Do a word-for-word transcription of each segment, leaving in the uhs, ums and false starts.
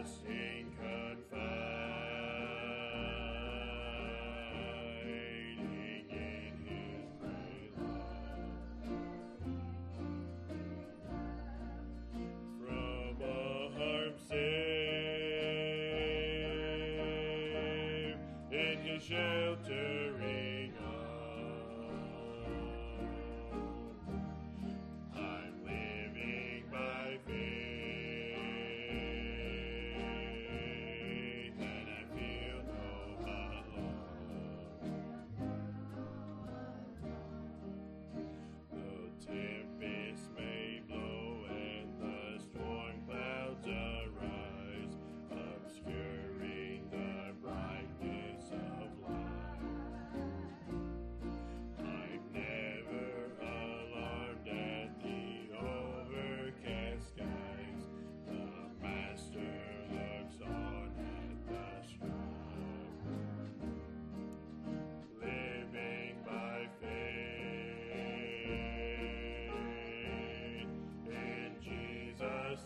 everlasting confiding in his great love. From all harm saved in his sheltering arms, I'm living by faith.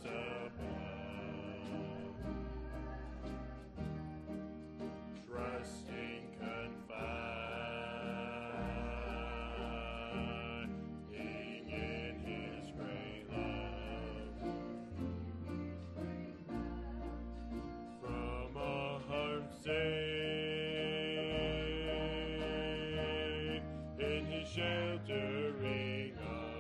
Above, trusting, confiding in his great love. From all harm saved in his sheltering arms,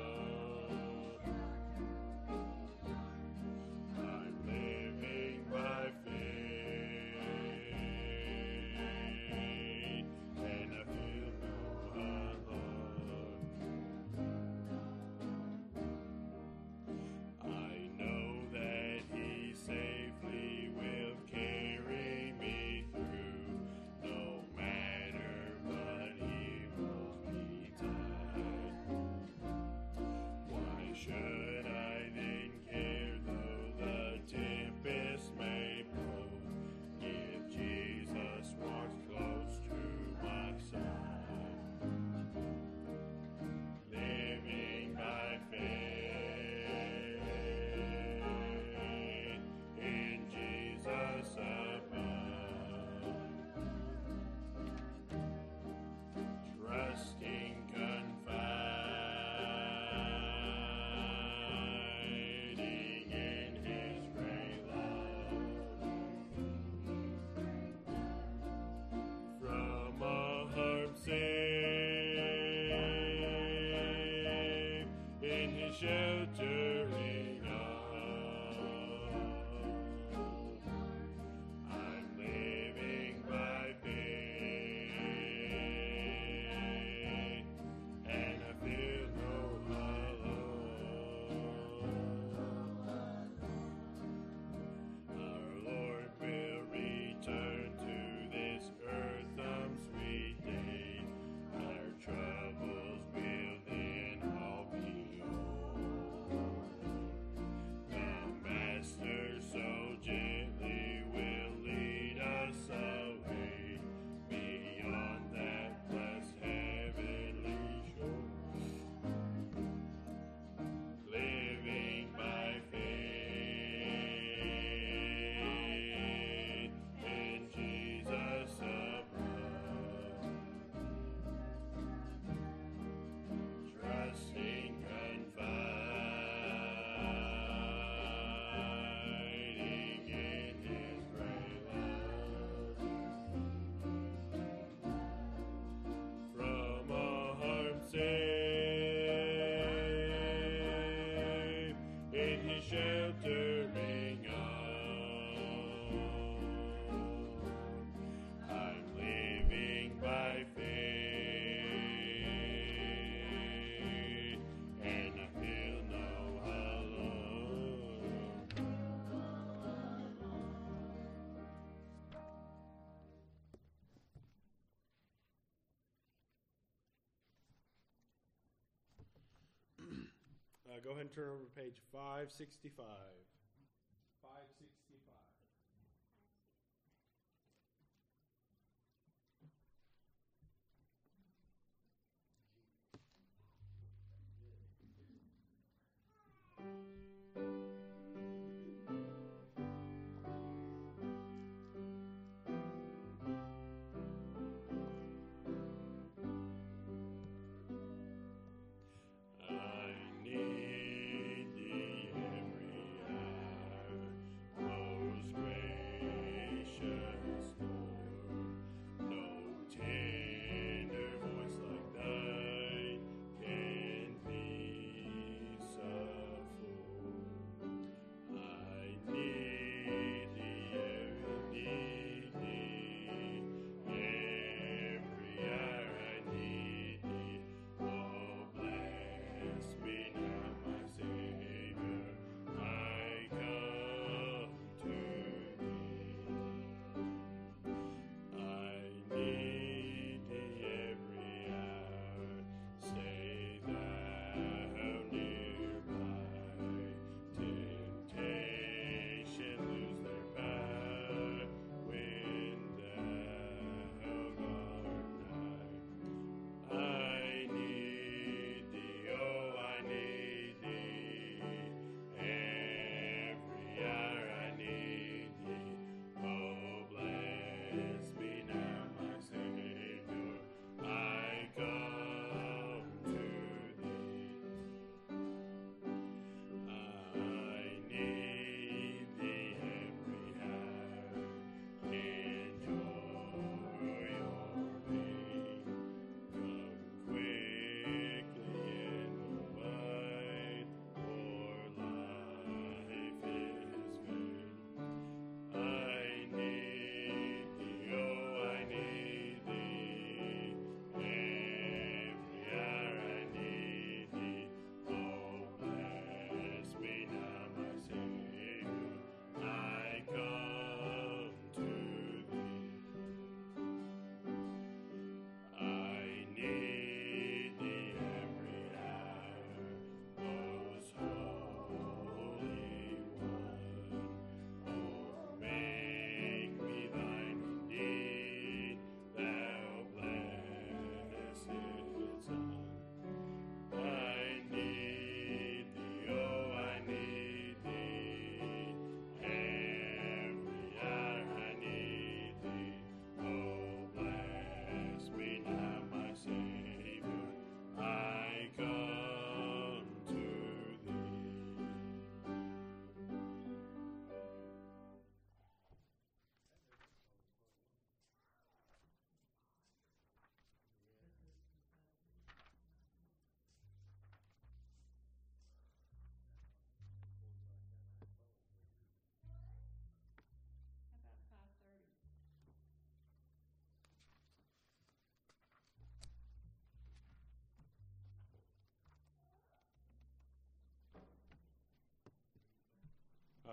should I then care, though the tempest may blow, if Jesus walks close to my side? Living by faith in Jesus above, trusting, confiding in his sheltering arms, I'm living by faith, and I feel no alone. Our Lord will return to this earth some sweet day. Our troubles will then all be over. The Master so gently will lead us away beyond that blessed heavenly shore. Living by faith in Jesus above, trusting, confiding in his great love. From all harm saved in his sheltering arms, I'm living by faith. Uh, go ahead and turn over to page five sixty-five. five sixty-five.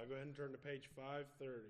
Uh, go ahead and turn to page five thirty.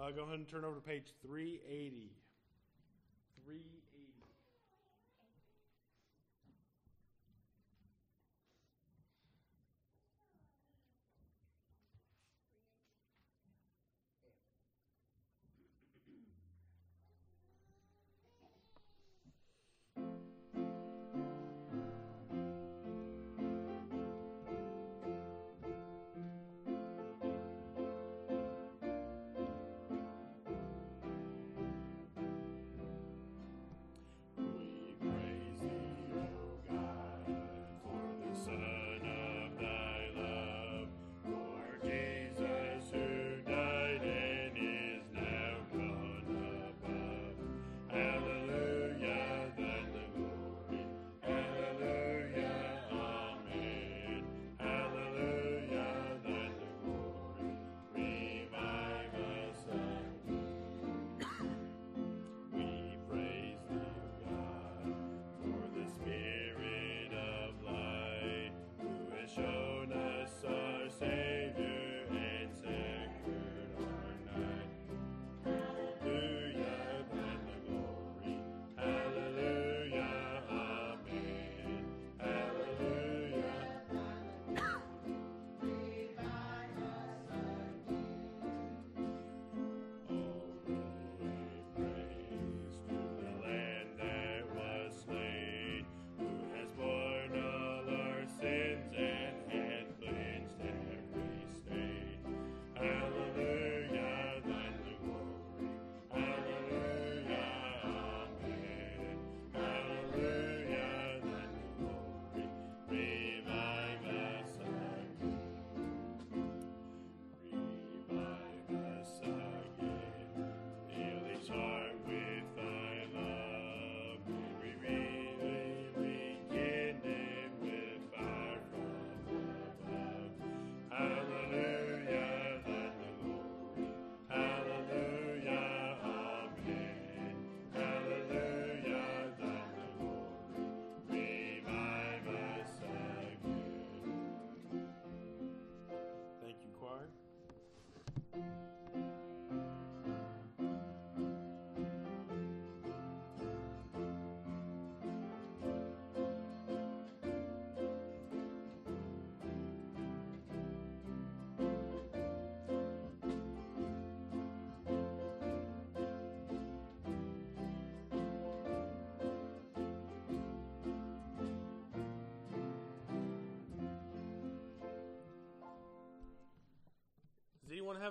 Uh, go ahead and turn over to page three eighty. three eighty.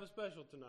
have a special tonight?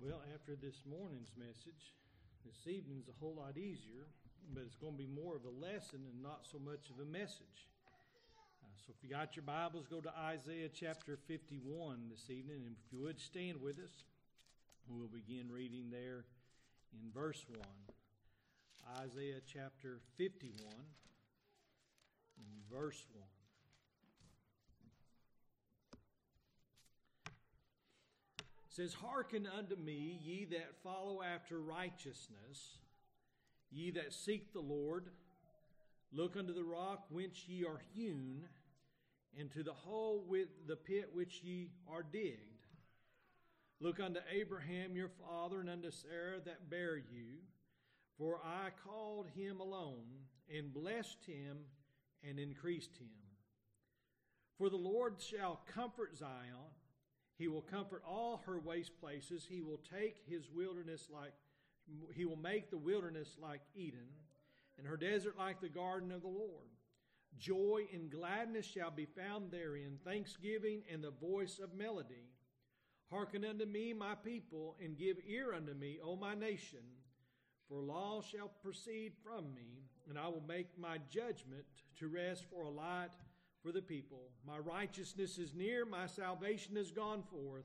Well, after this morning's message, this evening's a whole lot easier, but it's going to be more of a lesson and not so much of a message. Uh, so if you got your Bibles, go to Isaiah chapter fifty-one this evening, and if you would stand with us, we'll begin reading there in verse one. Isaiah chapter fifty-one, in verse one. It says, "Hearken unto me, ye that follow after righteousness, ye that seek the Lord. Look unto the rock whence ye are hewn, and to the hole with the pit which ye are digged. Look unto Abraham your father, and unto Sarah that bare you. For I called him alone, and blessed him, and increased him. For the Lord shall comfort Zion. He will comfort all her waste places. He will take his wilderness like, he will make the wilderness like Eden, and her desert like the garden of the Lord. Joy and gladness shall be found therein, thanksgiving and the voice of melody. Hearken unto me, my people, and give ear unto me, O my nation. For law shall proceed from me, and I will make my judgment to rest for a light for the people. My righteousness is near, my salvation is gone forth.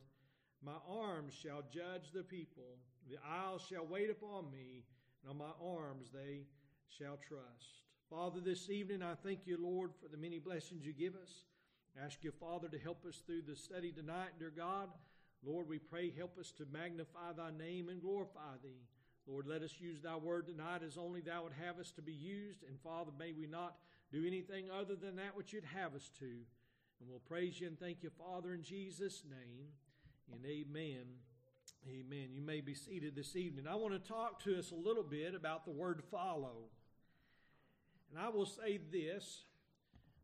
My arms shall judge the people. The isles shall wait upon me, and on my arms they shall trust. Father, this evening I thank you, Lord, for the many blessings you give us. I ask you, Father, to help us through the study tonight, dear God. Lord, we pray, help us to magnify thy name and glorify thee. Lord, let us use thy word tonight as only thou would have us to be used. And Father, may we not do anything other than that which you'd have us to. And we'll praise you and thank you, Father, in Jesus' name. And amen. Amen. You may be seated this evening. I want to talk to us a little bit about the word follow. And I will say this.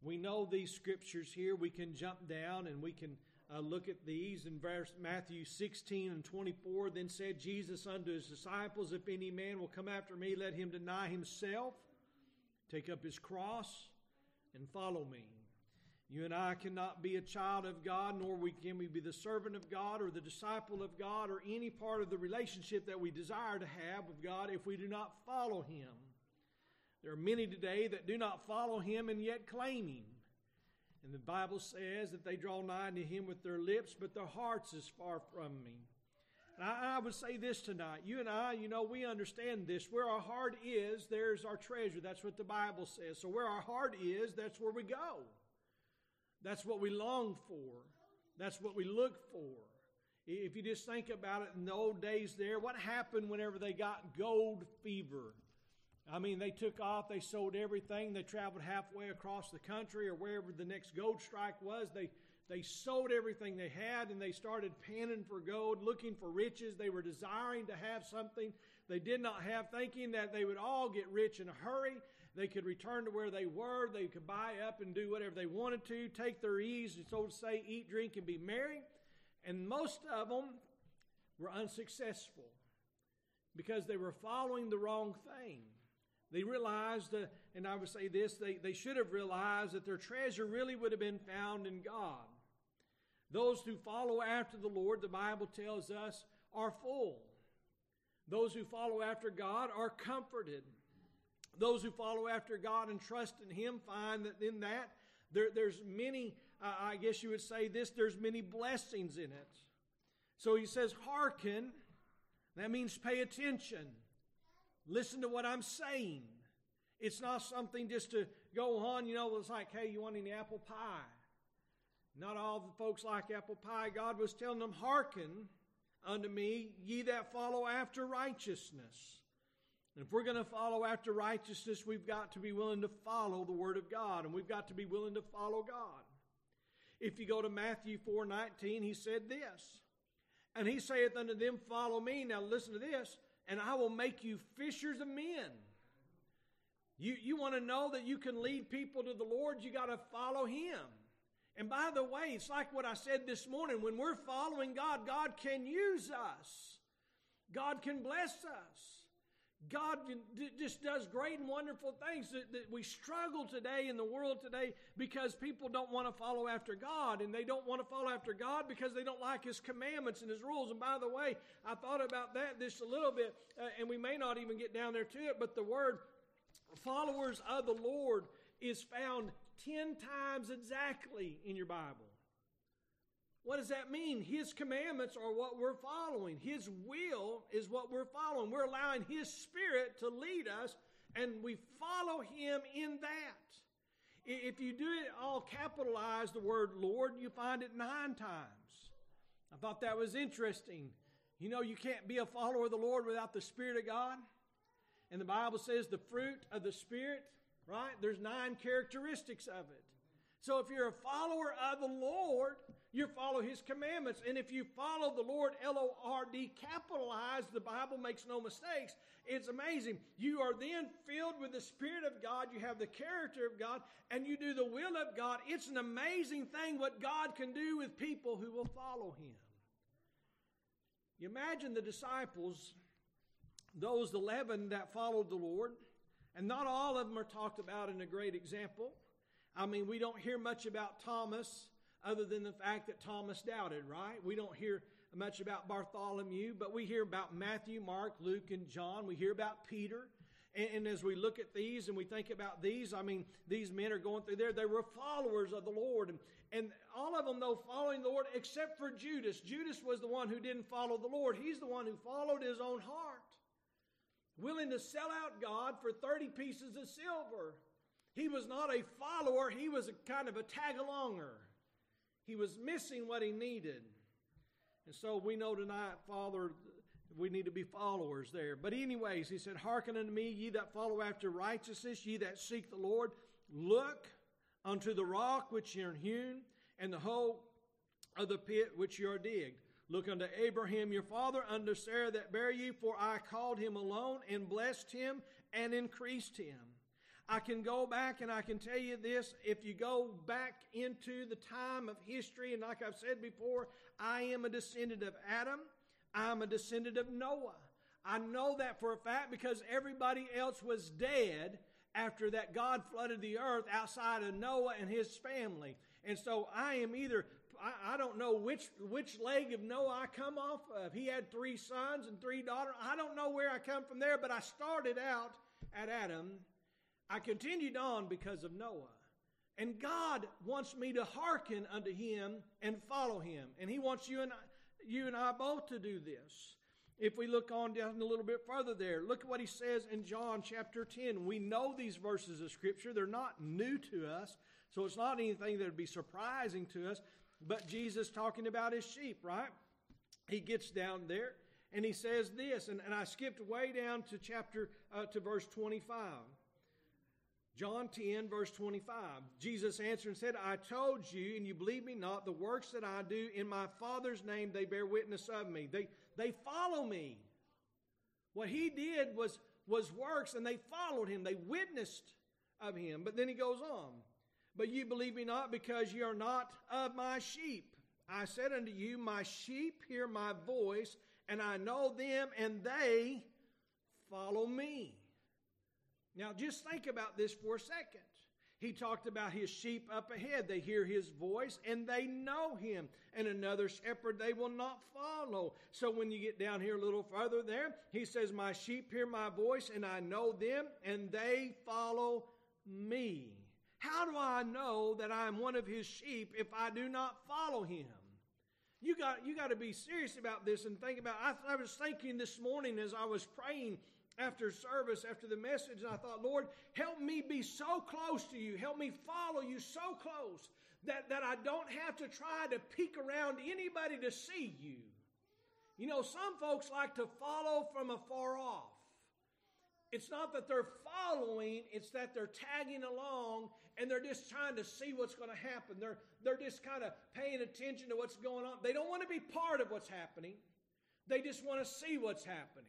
We know these scriptures here. We can jump down and we can Uh, look at these in verse Matthew sixteen and twenty-four. Then said Jesus unto his disciples, If any man will come after me, let him deny himself, take up his cross, and follow me. You and I cannot be a child of God, nor we can we be the servant of God or the disciple of God or any part of the relationship that we desire to have with God if we do not follow him. There are many today that do not follow him and yet claim him. And the Bible says that they draw nigh to him with their lips, but their hearts is far from me. And I, I would say this tonight. You and I, you know, we understand this. Where our heart is, there's our treasure. That's what the Bible says. So where our heart is, that's where we go. That's what we long for. That's what we look for. If you just think about it in the old days there, what happened whenever they got gold fever? I mean, they took off, they sold everything, they traveled halfway across the country or wherever the next gold strike was. They they sold everything they had and they started panning for gold, looking for riches. They were desiring to have something they did not have, thinking that they would all get rich in a hurry. They could return to where they were, they could buy up and do whatever they wanted to, take their ease, and so to say, eat, drink, and be merry. And most of them were unsuccessful because they were following the wrong thing. They realized, uh, and I would say this, they, they should have realized that their treasure really would have been found in God. Those who follow after the Lord, the Bible tells us, are full. Those who follow after God are comforted. Those who follow after God and trust in him find that in that there, there's many, uh, I guess you would say this, there's many blessings in it. So he says, hearken. That means pay attention. Listen to what I'm saying. It's not something just to go on, you know, it's like, hey, you want any apple pie? Not all the folks like apple pie. God was telling them, hearken unto me, ye that follow after righteousness. And if we're going to follow after righteousness, we've got to be willing to follow the word of God, and we've got to be willing to follow God. If you go to Matthew four nineteen, he said this, and he saith unto them, follow me. Now listen to this. And I will make you fishers of men. You, you want to know that you can lead people to the Lord, you got to follow him. And by the way, it's like what I said this morning. When we're following God, God can use us. God can bless us. God just does great and wonderful things that, that we struggle today in the world today because people don't want to follow after God, and they don't want to follow after God because they don't like his commandments and his rules. And by the way, I thought about that just a little bit, uh, and we may not even get down there to it, but the word followers of the Lord is found ten times exactly in your Bible. What does that mean? His commandments are what we're following. His will is what we're following. We're allowing his spirit to lead us, and we follow him in that. If you do it all capitalized, the word Lord, you find it nine times. I thought that was interesting. You know, you can't be a follower of the Lord without the Spirit of God. And the Bible says the fruit of the Spirit, right? There's nine characteristics of it. So if you're a follower of the Lord, you follow His commandments. And if you follow the Lord, L O R D, capitalized, the Bible makes no mistakes. It's amazing. You are then filled with the Spirit of God. You have the character of God. And you do the will of God. It's an amazing thing what God can do with people who will follow Him. You imagine the disciples, those eleven that followed the Lord. And not all of them are talked about in a great example. I mean, we don't hear much about Thomas other than the fact that Thomas doubted, right? We don't hear much about Bartholomew, but we hear about Matthew, Mark, Luke, and John. We hear about Peter. And, and as we look at these and we think about these, I mean, these men are going through there. They were followers of the Lord. And, and all of them, though, following the Lord, except for Judas. Judas was the one who didn't follow the Lord. He's the one who followed his own heart, willing to sell out God for thirty pieces of silver. He was not a follower. He was a kind of a tag-alonger. He was missing what he needed. And so we know tonight, Father, we need to be followers there. But anyways, he said, hearken unto me, ye that follow after righteousness, ye that seek the Lord. Look unto the rock which ye are hewn, and the hole of the pit which ye are digged. Look unto Abraham your father, unto Sarah that bare you, for I called him alone, and blessed him, and increased him. I can go back and I can tell you this. If you go back into the time of history, and like I've said before, I am a descendant of Adam. I'm a descendant of Noah. I know that for a fact because everybody else was dead after that God flooded the earth outside of Noah and his family. And so I am either, I, I don't know which, which leg of Noah I come off of. He had three sons and three daughters. I don't know where I come from there, but I started out at Adam. I continued on because of Noah. And God wants me to hearken unto Him and follow Him. And He wants you and I, you and I both to do this. If we look on down a little bit further there, look at what He says in John chapter ten. We know these verses of Scripture. They're not new to us, so it's not anything that would be surprising to us. But Jesus talking about His sheep, right? He gets down there and He says this. And, and I skipped way down to chapter uh, to verse twenty-five. John ten, verse twenty-five, Jesus answered and said, I told you, and you believe me not, the works that I do in my Father's name, they bear witness of me. They, they follow me. What He did was, was works, and they followed Him. They witnessed of Him. But then He goes on, but you believe me not, because you are not of my sheep. I said unto you, my sheep hear my voice, and I know them, and they follow me. Now, just think about this for a second. He talked about His sheep up ahead. They hear His voice and they know Him. And another shepherd they will not follow. So when you get down here a little further there, He says, my sheep hear my voice and I know them and they follow me. How do I know that I'm one of His sheep if I do not follow Him? You got, you got to be serious about this and think about it. I, I was thinking this morning as I was praying after service, after the message, I thought, Lord, help me be so close to You. Help me follow You so close that, that I don't have to try to peek around anybody to see You. You know, some folks like to follow from afar off. It's not that they're following, it's that they're tagging along and they're just trying to see what's going to happen. They're, they're just kind of paying attention to what's going on. They don't want to be part of what's happening. They just want to see what's happening.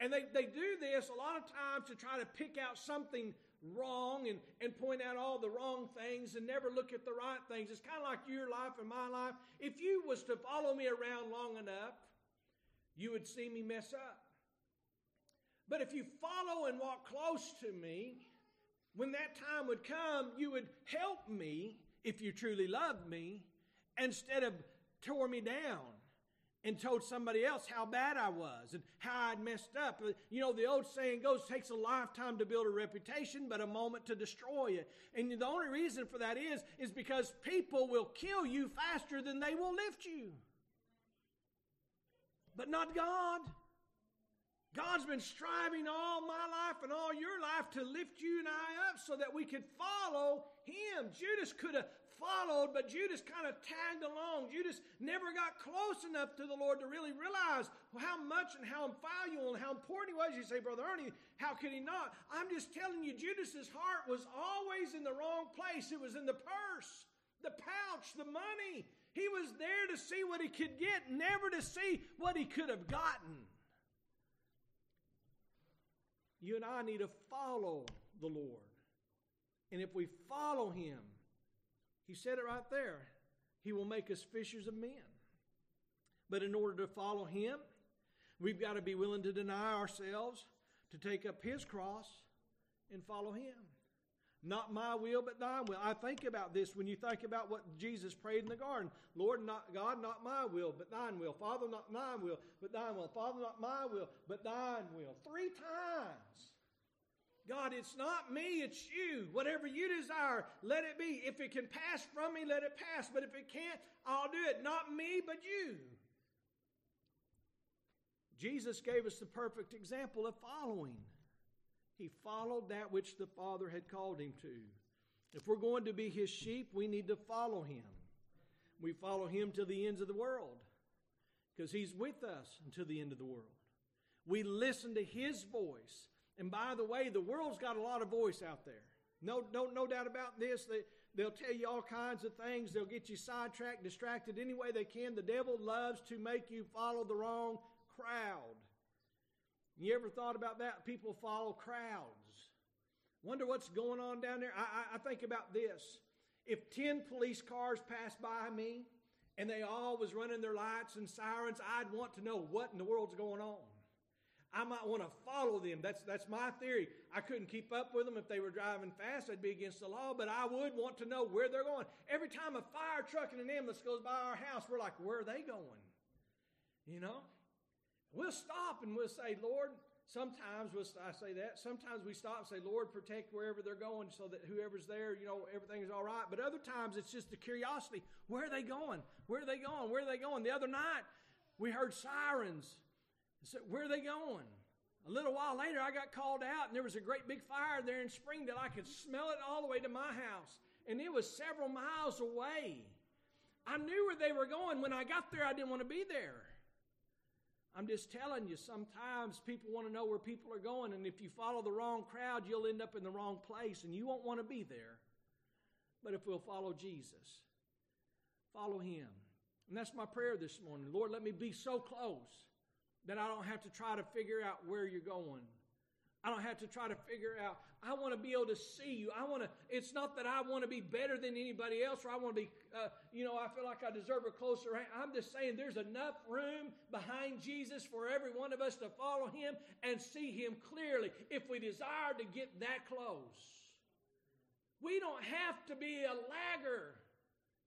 And they, they do this a lot of times to try to pick out something wrong and, and point out all the wrong things and never look at the right things. It's kind of like your life and my life. If you was to follow me around long enough, you would see me mess up. But if you follow and walk close to me, when that time would come, you would help me if you truly loved me instead of tore me down and told somebody else how bad I was and how I'd messed up. You know, the old saying goes, it takes a lifetime to build a reputation, but a moment to destroy it. And the only reason for that is, is because people will kill you faster than they will lift you. But not God. God's been striving all my life and all your life to lift you and I up so that we could follow Him. Judas could have followed, but Judas kind of tagged along. Judas never got close enough to the Lord to really realize how much and how valuable and how important he was. You say, Brother Ernie, how could he not? I'm just telling you, Judas's heart was always in the wrong place. It was in the purse, the pouch, the money. He was there to see what he could get, never to see what he could have gotten. You and I need to follow the Lord. And if we follow him, he said it right there, he will make us fishers of men. But in order to follow him, we've got to be willing to deny ourselves, to take up his cross and follow him. Not my will, but thy will. I think about this when you think about what Jesus prayed in the garden. Lord, not God, not my will, but thine will. Father, not my will, but thine will. Father, not my will, but thine will. Three times. God, it's not me, it's you. Whatever you desire, let it be. If it can pass from me, let it pass. But if it can't, I'll do it. Not me, but you. Jesus gave us the perfect example of following. He followed that which the Father had called him to. If we're going to be his sheep, we need to follow him. We follow him to the ends of the world because he's with us until the end of the world. We listen to his voice. And by the way, the world's got a lot of voice out there. No, no, no doubt about this. They, they'll tell you all kinds of things. They'll get you sidetracked, distracted any way they can. The devil loves to make you follow the wrong crowd. You ever thought about that? People follow crowds. Wonder what's going on down there? I, I, I think about this. If ten police cars passed by me and they all was running their lights and sirens, I'd want to know what in the world's going on. I might want to follow them. That's, that's my theory. I couldn't keep up with them if they were driving fast. That'd be against the law, but I would want to know where they're going. Every time a fire truck and an ambulance goes by our house, we're like, where are they going? You know? We'll stop and we'll say, Lord, sometimes we'll, I say that. Sometimes we stop and say, Lord, protect wherever they're going so that whoever's there, you know, everything's all right. But other times it's just the curiosity. Where are they going? Where are they going? Where are they going? The other night we heard sirens. I said, where are they going? A little while later I got called out and there was a great big fire there in Springdale. I could smell it all the way to my house. And it was several miles away. I knew where they were going. When I got there, I didn't want to be there. I'm just telling you, sometimes people want to know where people are going, and if you follow the wrong crowd, you'll end up in the wrong place, and you won't want to be there. But if we'll follow Jesus, follow him. And that's my prayer this morning. Lord, let me be so close that I don't have to try to figure out where you're going. I don't have to try to figure out. I want to be able to see you. I want to. It's not that I want to be better than anybody else, or I want to be, uh, you know, I feel like I deserve a closer hand. I'm just saying there's enough room behind Jesus for every one of us to follow him and see him clearly if we desire to get that close. We don't have to be a lagger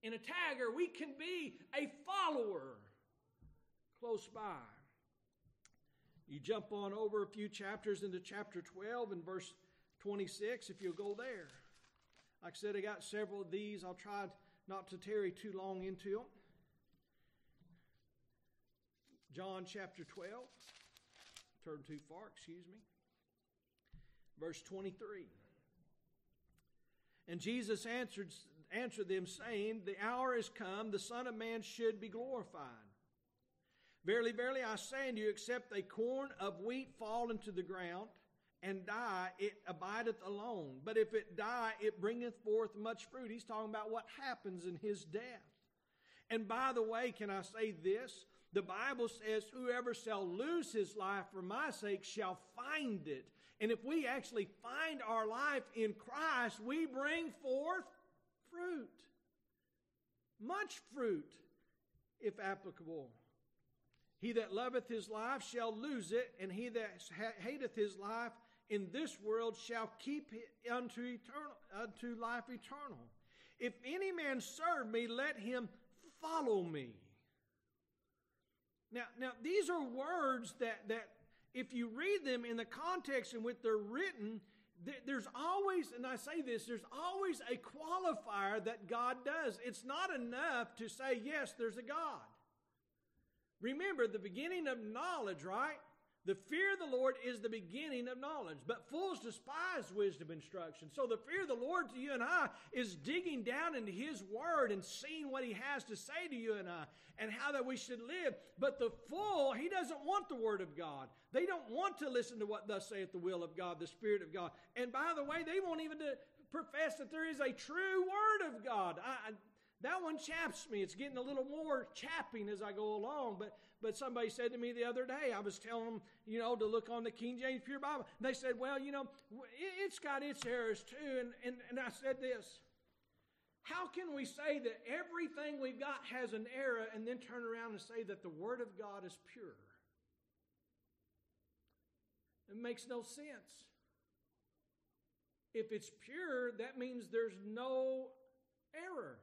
and a tagger. We can be a follower close by. You jump on over a few chapters into chapter twelve and verse twenty-six, if you'll go there. Like I said, I got several of these. I'll try not to tarry too long into them. John chapter twelve. Turn too far, excuse me. Verse twenty-three. And Jesus answered, answered them, saying, the hour is come, the Son of Man should be glorified. Verily, verily, I say unto you, except a corn of wheat fall into the ground and die, it abideth alone. But if it die, it bringeth forth much fruit. He's talking about what happens in his death. And by the way, can I say this? The Bible says, whoever shall lose his life for my sake shall find it. And if we actually find our life in Christ, we bring forth fruit. Much fruit, if applicable. He that loveth his life shall lose it, and he that hateth his life in this world shall keep it unto eternal, unto life eternal. If any man serve me, let him follow me. Now, now these are words that, that if you read them in the context in which they're written, there's always, and I say this, there's always a qualifier that God does. It's not enough to say, yes, there's a God. Remember the beginning of knowledge, right? The fear of the Lord is the beginning of knowledge, but fools despise wisdom and instruction. So the fear of the Lord to you and I is digging down into His Word and seeing what He has to say to you and I and how that we should live. But the fool, he doesn't want the Word of God. They don't want to listen to what thus saith the will of God, the Spirit of God. And by the way, they won't even to profess that there is a true Word of God. I, I, that one chaps me. It's getting a little more chapping as I go along. But but somebody said to me the other day, I was telling them, you know, to look on the King James Pure Bible. And they said, well, you know, it's got its errors too. And, and, and I said this, how can we say that everything we've got has an error and then turn around and say that the Word of God is pure? It makes no sense. If it's pure, that means there's no error.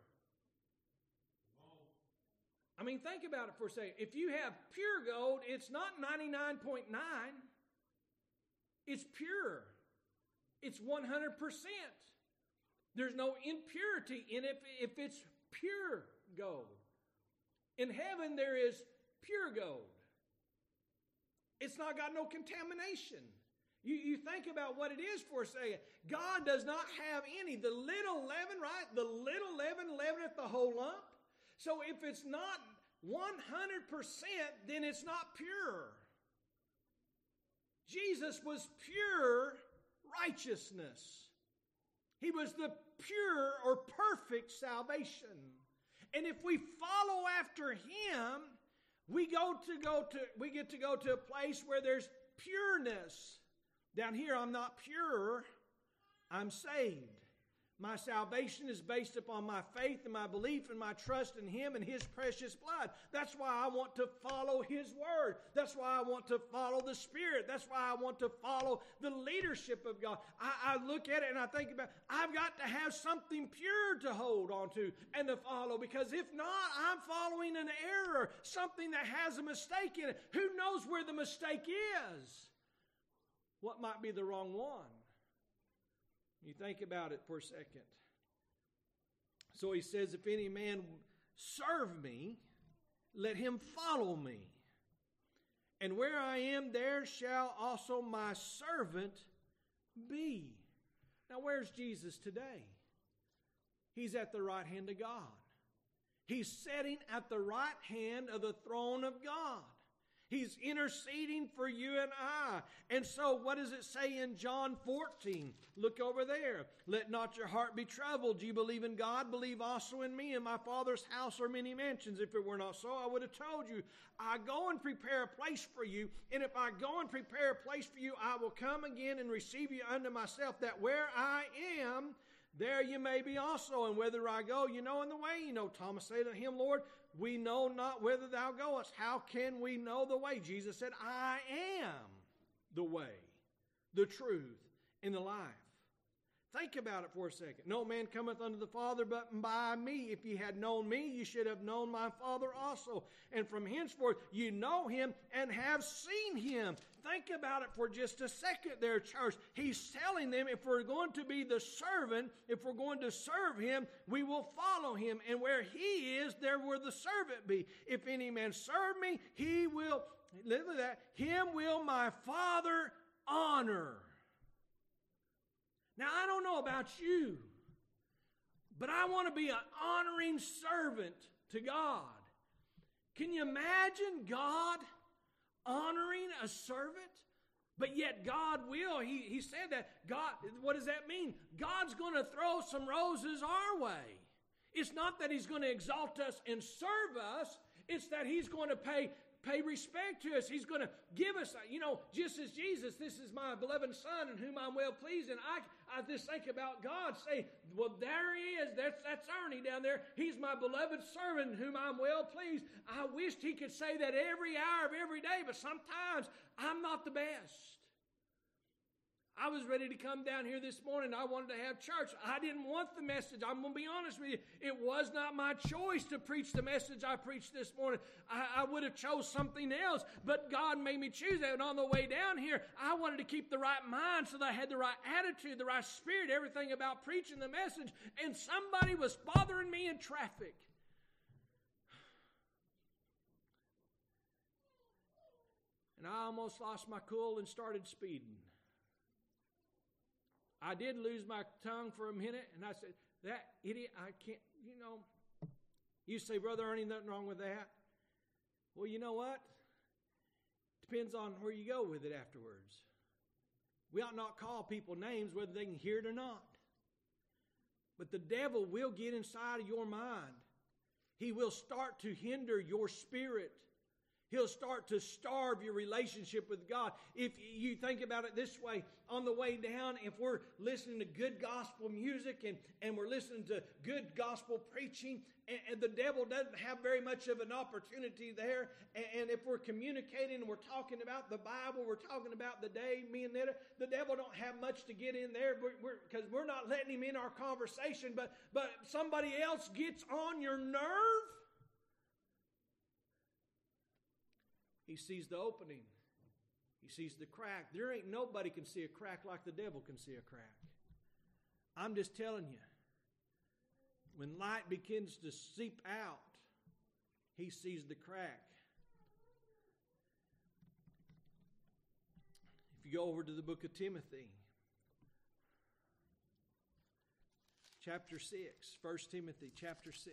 I mean, think about it for a second. If you have pure gold, it's not ninety-nine point nine. It's pure. It's one hundred percent. There's no impurity in it if it's pure gold. In heaven, there is pure gold. It's not got no contamination. You, you think about what it is for a second. God does not have any. The little leaven, right? The little leaven leaveneth the whole lump. So if it's not one hundred percent, then it's not pure. Jesus was pure righteousness. He was the pure or perfect salvation. And if we follow after Him, we go to go to we get to go to a place where there's pureness. Down here, I'm not pure, I'm saved. My salvation is based upon my faith and my belief and my trust in Him and His precious blood. That's why I want to follow His Word. That's why I want to follow the Spirit. That's why I want to follow the leadership of God. I, I look at it and I think about, I've got to have something pure to hold on to and to follow, because if not, I'm following an error, something that has a mistake in it. Who knows where the mistake is? What might be the wrong one? You think about it for a second. So He says, if any man serve me, let him follow me. And where I am, there shall also my servant be. Now, where's Jesus today? He's at the right hand of God. He's sitting at the right hand of the throne of God. He's interceding for you and I. And so what does it say in John fourteen? Look over there. Let not your heart be troubled. You believe in God, believe also in me. In my Father's house are many mansions. If it were not so, I would have told you. I go and prepare a place for you. And if I go and prepare a place for you, I will come again and receive you unto myself, that where I am, there you may be also, and whither I go, you know in the way. You know, Thomas said to him, Lord, we know not whither thou goest. How can we know the way? Jesus said, I am the way, the truth, and the life. Think about it for a second. No man cometh unto the Father but by me. If ye had known me, ye should have known my Father also. And from henceforth you know him and have seen him. Think about it for just a second there, church. He's telling them, if we're going to be the servant, if we're going to serve him, we will follow him. And where he is, there will the servant be. If any man serve me, he will, look at that, him will my Father honor. Now, I don't know about you, but I want to be an honoring servant to God. Can you imagine God honoring a servant? But yet God will. He, he said that. God, what does that mean? God's going to throw some roses our way. It's not that He's going to exalt us and serve us. It's that He's going to pay Pay respect to us. He's going to give us, you know, just as Jesus, this is my beloved Son in whom I'm well pleased. And I, I just think about God saying, well, there He is. That's, that's Ernie down there. He's my beloved servant in whom I'm well pleased. I wished He could say that every hour of every day, but sometimes I'm not the best. I was ready to come down here this morning. I wanted to have church. I didn't want the message. I'm going to be honest with you. It was not my choice to preach the message I preached this morning. I, I would have chose something else, but God made me choose that. And on the way down here, I wanted to keep the right mind so that I had the right attitude, the right spirit, everything about preaching the message. And somebody was bothering me in traffic. and I almost lost my cool and started speeding. I did lose my tongue for a minute, and I said, that idiot, I can't, you know. You say, Brother Ernie, nothing wrong with that. Well, you know what? Depends on where you go with it afterwards. We ought not call people names whether they can hear it or not. But the devil will get inside of your mind. He will start to hinder your spirit. He'll start to starve your relationship with God. If you think about it this way, on the way down, if we're listening to good gospel music and, and we're listening to good gospel preaching, and, and the devil doesn't have very much of an opportunity there. And, and if we're communicating and we're talking about the Bible, we're talking about the day, me and that, the devil don't have much to get in there because we're, we're not letting him in our conversation. But, but somebody else gets on your nerve. He sees the opening. He sees the crack. There ain't nobody can see a crack like the devil can see a crack. I'm just telling you, when light begins to seep out, he sees the crack. If you go over to the book of Timothy, chapter six, First Timothy chapter six.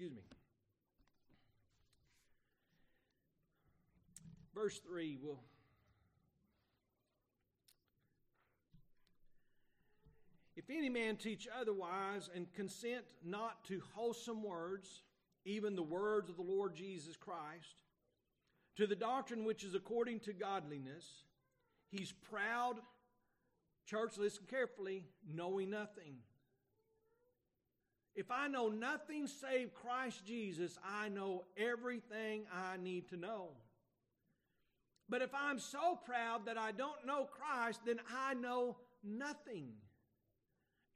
Excuse me. Verse three will. If any man teach otherwise and consent not to wholesome words, even the words of the Lord Jesus Christ, to the doctrine which is according to godliness, he's proud. Church, listen carefully, knowing nothing. If I know nothing save Christ Jesus, I know everything I need to know. But if I'm so proud that I don't know Christ, then I know nothing.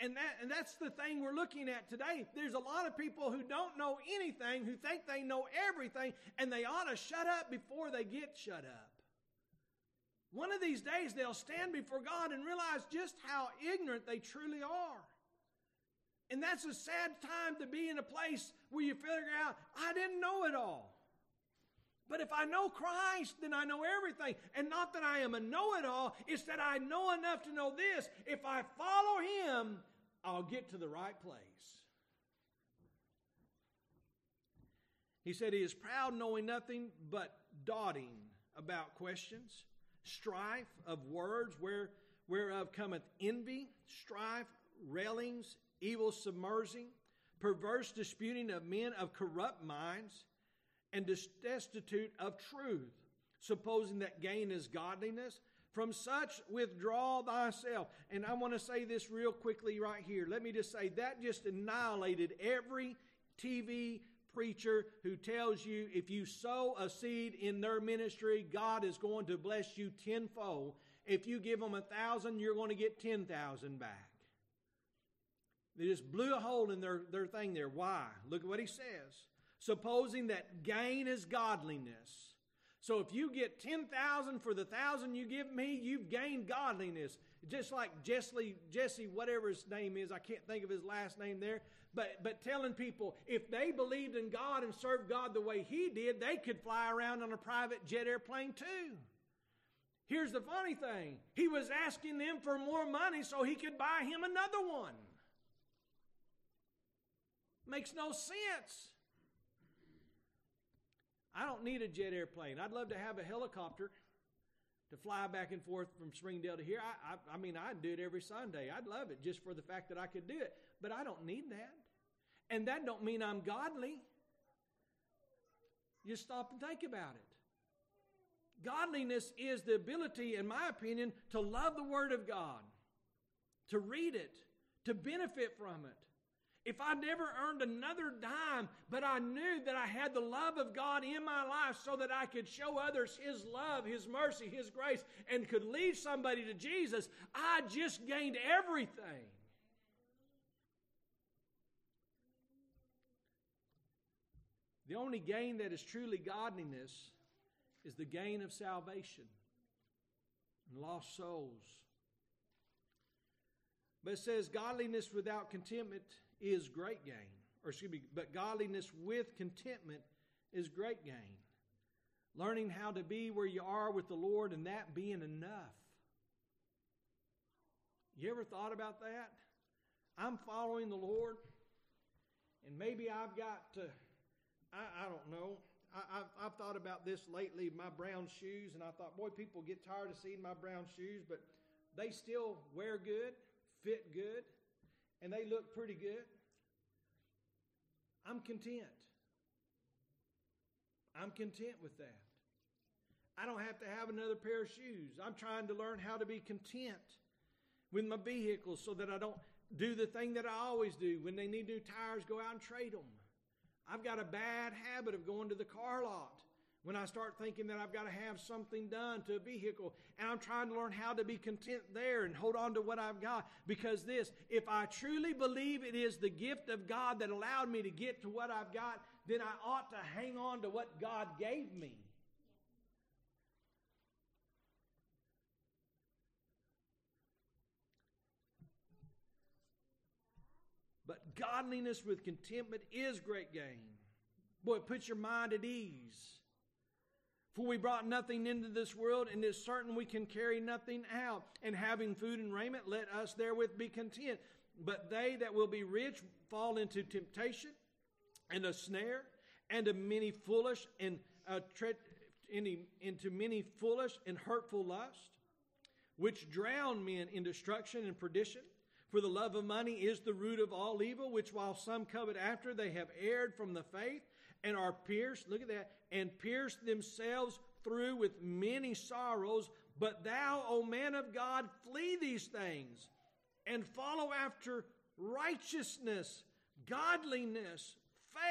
And that and that's the thing we're looking at today. There's a lot of people who don't know anything, who think they know everything, and they ought to shut up before they get shut up. One of these days they'll stand before God and realize just how ignorant they truly are. And that's a sad time to be in a place where you figure out, I didn't know it all. But if I know Christ, then I know everything. And not that I am a know-it-all, it's that I know enough to know this. If I follow him, I'll get to the right place. He said he is proud, knowing nothing, but doting about questions, strife of words, where, whereof cometh envy, strife, railings, evil submersing, perverse disputing of men of corrupt minds, and destitute of truth, supposing that gain is godliness. From such withdraw thyself. And I want to say this real quickly right here. Let me just say that just annihilated every T V preacher who tells you if you sow a seed in their ministry, God is going to bless you tenfold. If you give them a thousand, you're going to get ten thousand back. They just blew a hole in their, their thing there. Why? Look at what he says. Supposing that gain is godliness. So if you get ten thousand for the one thousand you give me, you've gained godliness. Just like Jesse, Jesse, whatever his name is, I can't think of his last name there. But, but telling people, if they believed in God and served God the way he did, they could fly around on a private jet airplane too. Here's the funny thing. He was asking them for more money so he could buy him another one. Makes no sense. I don't need a jet airplane. I'd love to have a helicopter to fly back and forth from Springdale to here. I, I, I mean, I'd do it every Sunday. I'd love it just for the fact that I could do it. But I don't need that. And that don't mean I'm godly. Just stop and think about it. Godliness is the ability, in my opinion, to love the Word of God, to read it, to benefit from it. If I never earned another dime, but I knew that I had the love of God in my life so that I could show others his love, his mercy, his grace, and could lead somebody to Jesus, I just gained everything. The only gain that is truly godliness is the gain of salvation and lost souls. But it says godliness without contentment is great gain. Or excuse me, but godliness with contentment is great gain. Learning how to be where you are with the Lord and that being enough. You ever thought about that? I'm following the Lord, and maybe I've got to, I, I don't know. I, I've, I've thought about this lately, my brown shoes, and I thought, boy, people get tired of seeing my brown shoes, but they still wear good, fit good, and they look pretty good. I'm content. I'm content with that. I don't have to have another pair of shoes. I'm trying to learn how to be content with my vehicles so that I don't do the thing that I always do. When they need new tires, go out and trade them. I've got a bad habit of going to the car lot when I start thinking that I've got to have something done to a vehicle. And I'm trying to learn how to be content there and hold on to what I've got. Because this, if I truly believe it is the gift of God that allowed me to get to what I've got, then I ought to hang on to what God gave me. But godliness with contentment is great gain. Boy, it puts your mind at ease. For we brought nothing into this world, and it is certain we can carry nothing out. And having food and raiment, let us therewith be content. But they that will be rich fall into temptation and a snare, and a many foolish and uh, tre- into many foolish and hurtful lust, which drown men in destruction and perdition. For the love of money is the root of all evil, which while some covet after, they have erred from the faith and are pierced, look at that, and pierced themselves through with many sorrows. But thou, O man of God, flee these things and follow after righteousness, godliness,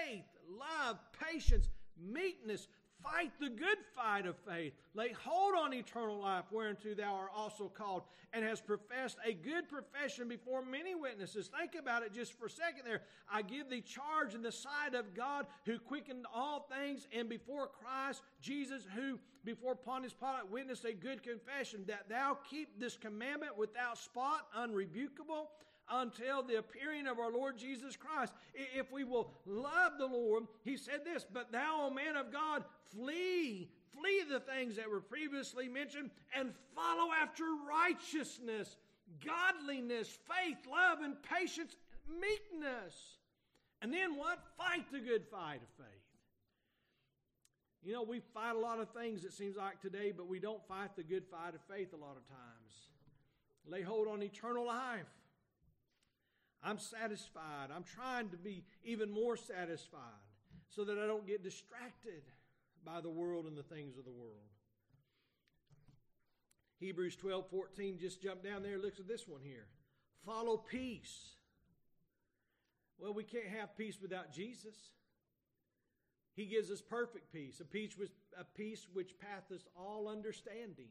faith, love, patience, meekness. Fight the good fight of faith. Lay hold on eternal life, whereunto thou art also called, and has professed a good profession before many witnesses. Think about it just for a second there. I give thee charge in the sight of God, who quickened all things, and before Christ Jesus, who before Pontius Pilate witnessed a good confession, that thou keep this commandment without spot, unrebukable, until the appearing of our Lord Jesus Christ. If we will love the Lord, he said this, but thou, O man of God, flee, flee the things that were previously mentioned, and follow after righteousness, godliness, faith, love, and patience, meekness. And then what? Fight the good fight of faith. You know, we fight a lot of things, it seems like today, but we don't fight the good fight of faith a lot of times. Lay hold on eternal life. I'm satisfied. I'm trying to be even more satisfied so that I don't get distracted by the world and the things of the world. Hebrews twelve fourteen, just jump down there and look at this one here. Follow peace. Well, we can't have peace without Jesus. He gives us perfect peace, a peace which, a peace which passeth all understanding.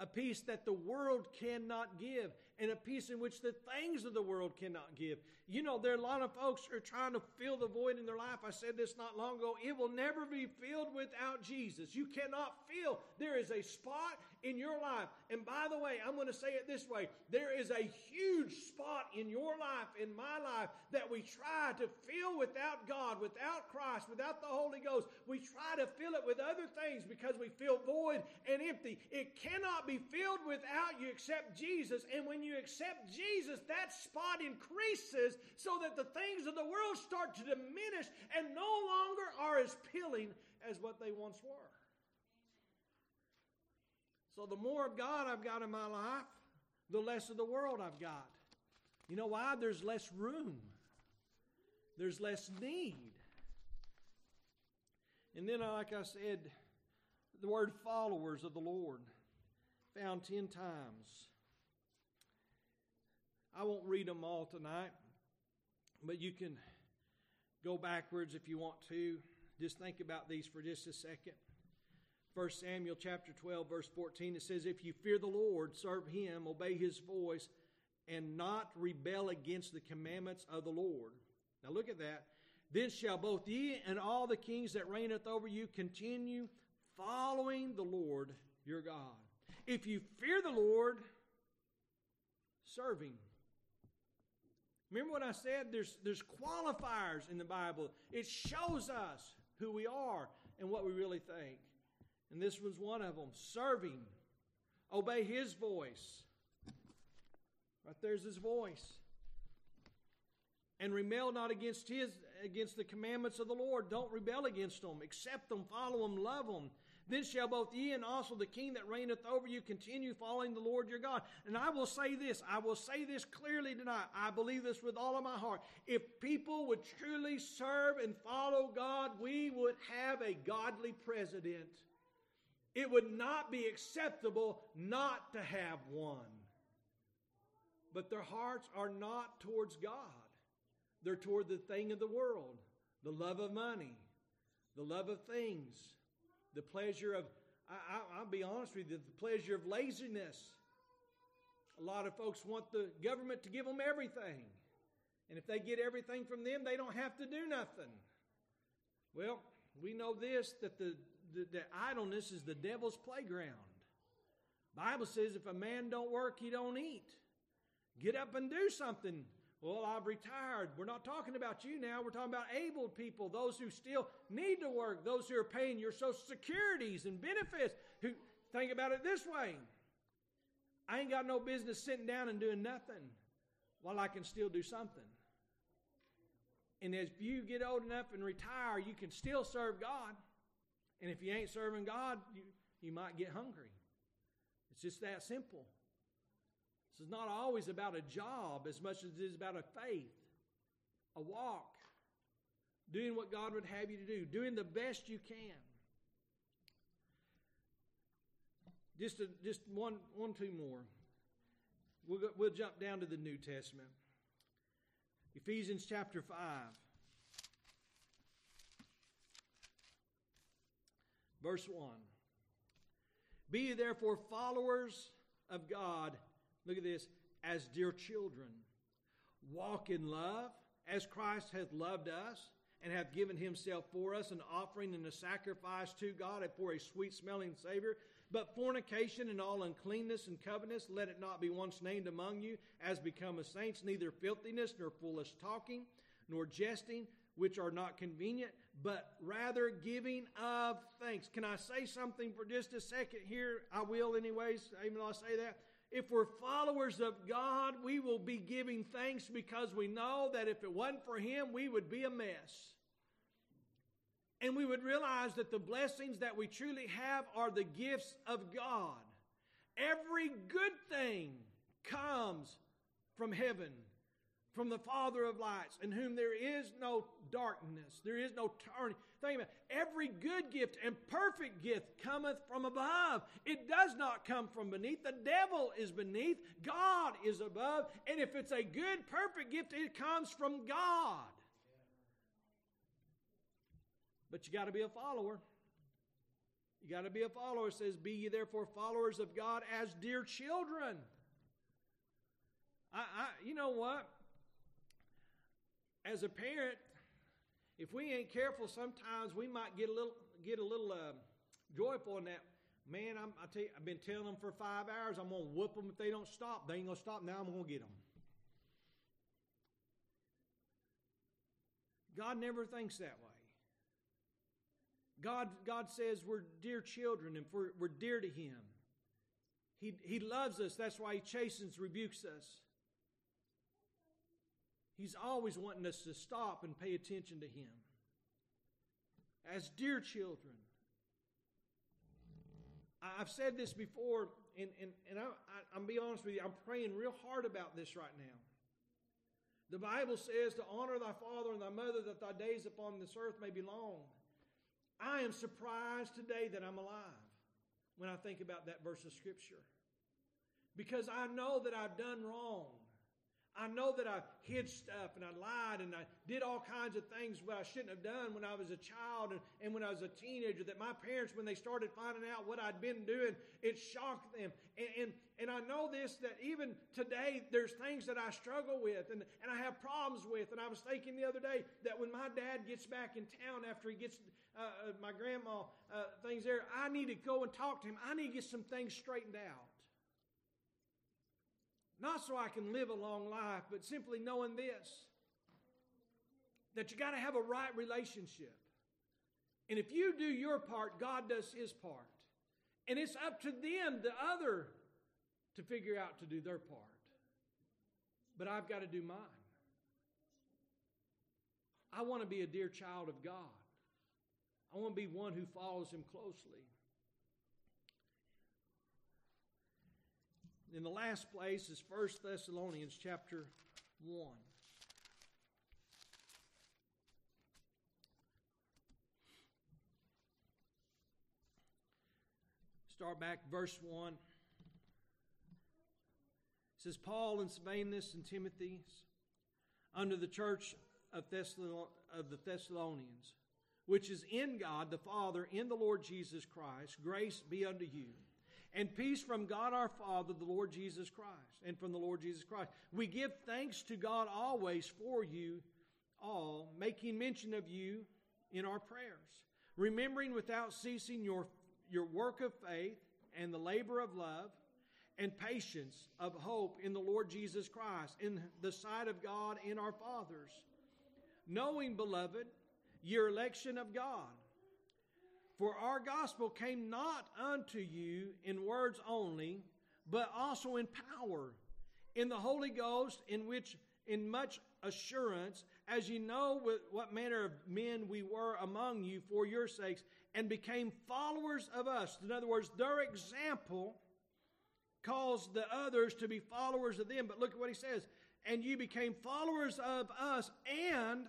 A peace that the world cannot give, and a peace in which the things of the world cannot give. You know, there are a lot of folks who are trying to fill the void in their life. I said this not long ago. It will never be filled without Jesus. You cannot fill. There is a spot in your life. And by the way, I'm going to say it this way. There is a huge spot in your life, in my life, that we try to fill without God, without Christ, without the Holy Ghost. We try to fill it with other things because we feel void and empty. It cannot be filled without you accept Jesus. And when you accept Jesus, that spot increases so that the things of the world start to diminish and no longer are as appealing as what they once were. So the more of God I've got in my life, the less of the world I've got. You know why? There's less room. There's less need. And then, like I said, the word followers of the Lord. Found ten times. I won't read them all tonight, but you can go backwards if you want to. Just think about these for just a second. First Samuel chapter twelve, verse fourteen, it says, if you fear the Lord, serve him, obey his voice, and not rebel against the commandments of the Lord. Now look at that. Then shall both ye and all the kings that reigneth over you continue following the Lord your God. If you fear the Lord, serve him. Remember what I said? There's, there's qualifiers in the Bible. It shows us who we are and what we really think. And this was one of them. Serving. Obey His voice. Right there's His voice. And rebel not against His against the commandments of the Lord. Don't rebel against them. Accept them, follow them, love them. Then shall both ye and also the king that reigneth over you continue following the Lord your God. And I will say this. I will say this clearly tonight. I believe this with all of my heart. If people would truly serve and follow God, we would have a godly president. It would not be acceptable not to have one. But their hearts are not towards God. They're toward the thing of the world, the love of money, the love of things, the pleasure of, I, I, I'll be honest with you, the pleasure of laziness. A lot of folks want the government to give them everything. And if they get everything from them, they don't have to do nothing. Well, we know this, that the, the, the idleness is the devil's playground. The Bible says if a man don't work, he don't eat. Get up and do something. Well, I've retired. We're not talking about you now. We're talking about able people, those who still need to work, those who are paying your social securities and benefits. Who think about it this way. I ain't got no business sitting down and doing nothing while I can still do something. And as you get old enough and retire, you can still serve God. And if you ain't serving God, you, you might get hungry. It's just that simple. This is not always about a job as much as it is about a faith, a walk, doing what God would have you to do, doing the best you can. Just a, just one, one, two more. We'll go, we'll jump down to the New Testament. Ephesians chapter five. Verse one. Be ye therefore followers of God. Look at this. As dear children, walk in love, as Christ hath loved us, and hath given himself for us, an offering and a sacrifice to God, and for a sweet-smelling savor. But fornication and all uncleanness and covetousness, let it not be once named among you, as becometh saints, neither filthiness, nor foolish talking, nor jesting, which are not convenient, but rather giving of thanks. Can I say something for just a second here? I will anyways, even though I say that. If we're followers of God, we will be giving thanks because we know that if it wasn't for Him, we would be a mess. And we would realize that the blessings that we truly have are the gifts of God. Every good thing comes from heaven, from the Father of lights, in whom there is no darkness, there is no turning. Think about it. Every good gift and perfect gift cometh from above. It does not come from beneath. The devil is beneath. God is above. And if it's a good, perfect gift, it comes from God. But you got to be a follower. You got to be a follower. It says, be ye therefore followers of God as dear children. I, I, you know what? As a parent, if we ain't careful, sometimes we might get a little get a little uh, joyful in that. Man, I'm, I tell you, I've been telling them for five hours I'm going to whoop them if they don't stop. They ain't going to stop. Now I'm going to get them. God never thinks that way. God, God says we're dear children and we're, we're dear to Him. He, he loves us. That's why He chastens, rebukes us. He's always wanting us to stop and pay attention to Him. As dear children. I've said this before, and, and, and I, I, I'll be honest with you, I'm praying real hard about this right now. The Bible says to honor thy father and thy mother that thy days upon this earth may be long. I am surprised today that I'm alive when I think about that verse of Scripture. Because I know that I've done wrong. I know that I hid stuff and I lied and I did all kinds of things that I shouldn't have done when I was a child and, and when I was a teenager, that my parents, when they started finding out what I'd been doing, it shocked them. And and, and I know this, that even today there's things that I struggle with and, and I have problems with. And I was thinking the other day that when my dad gets back in town after he gets uh, my grandma uh, things there, I need to go and talk to him. I need to get some things straightened out. Not so I can live a long life, but simply knowing this, that you got to have a right relationship. And if you do your part, God does his part. And it's up to them, the other, to figure out to do their part. But I've got to do mine. I want to be a dear child of God. I want to be one who follows him closely. In the last place is First Thessalonians chapter one. Start back verse one. It says, Paul and Silvanus and Timothy unto the church of the Thessalonians, which is in God the Father, in the Lord Jesus Christ, grace be unto you, and peace from God our Father, the Lord Jesus Christ, and from the Lord Jesus Christ. We give thanks to God always for you all, making mention of you in our prayers, remembering without ceasing your your work of faith and the labor of love and patience of hope in the Lord Jesus Christ, in the sight of God and our fathers, knowing, beloved, your election of God. For our gospel came not unto you in words only, but also in power, in the Holy Ghost, in which in much assurance, as you know with what manner of men we were among you for your sakes, and became followers of us. In other words, their example caused the others to be followers of them. But look at what he says. And you became followers of us and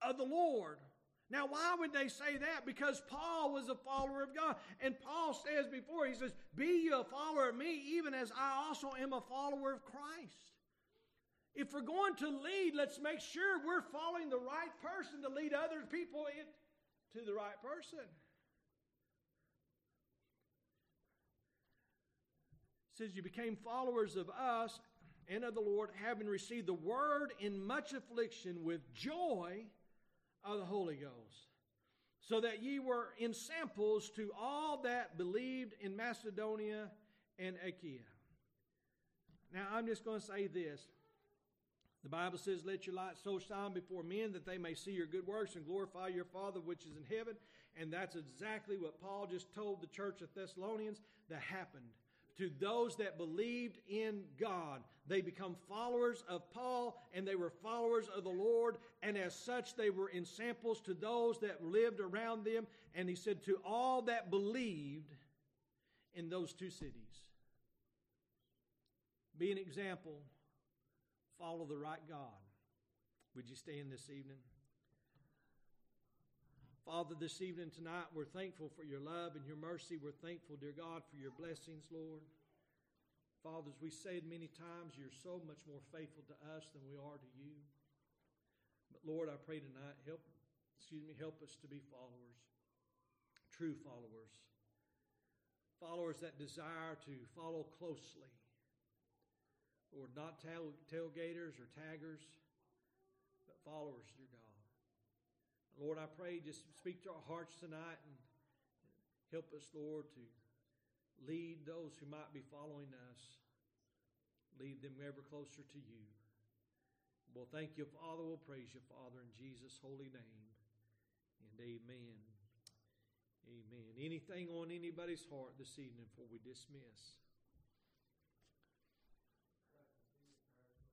of the Lord. Now, why would they say that? Because Paul was a follower of God. And Paul says before, he says, be you a follower of me, even as I also am a follower of Christ. If we're going to lead, let's make sure we're following the right person to lead other people in, to the right person. It says, you became followers of us and of the Lord, having received the word in much affliction with joy of the Holy Ghost, so that ye were in samples to all that believed in Macedonia and Achaia. Now, I'm just going to say this. The Bible says, let your light so shine before men that they may see your good works and glorify your Father which is in heaven. And that's exactly what Paul just told the church of Thessalonians that happened. To those that believed in God, they become followers of Paul, and they were followers of the Lord. And as such, they were in samples to those that lived around them. And he said, to all that believed in those two cities. Be an example. Follow the right God. Would you stand this evening? Father, this evening, tonight, we're thankful for your love and your mercy. We're thankful, dear God, for your blessings, Lord. Father, as we said many times, you're so much more faithful to us than we are to you. But Lord, I pray tonight, help, excuse me, help us to be followers, true followers, followers that desire to follow closely. Lord, not tail, tailgaters or taggers, but followers, dear God. Lord, I pray, just speak to our hearts tonight and help us, Lord, to lead those who might be following us, lead them ever closer to you. Well, thank you, Father. We'll praise you, Father, in Jesus' holy name. And amen. Amen. Anything on anybody's heart this evening before we dismiss?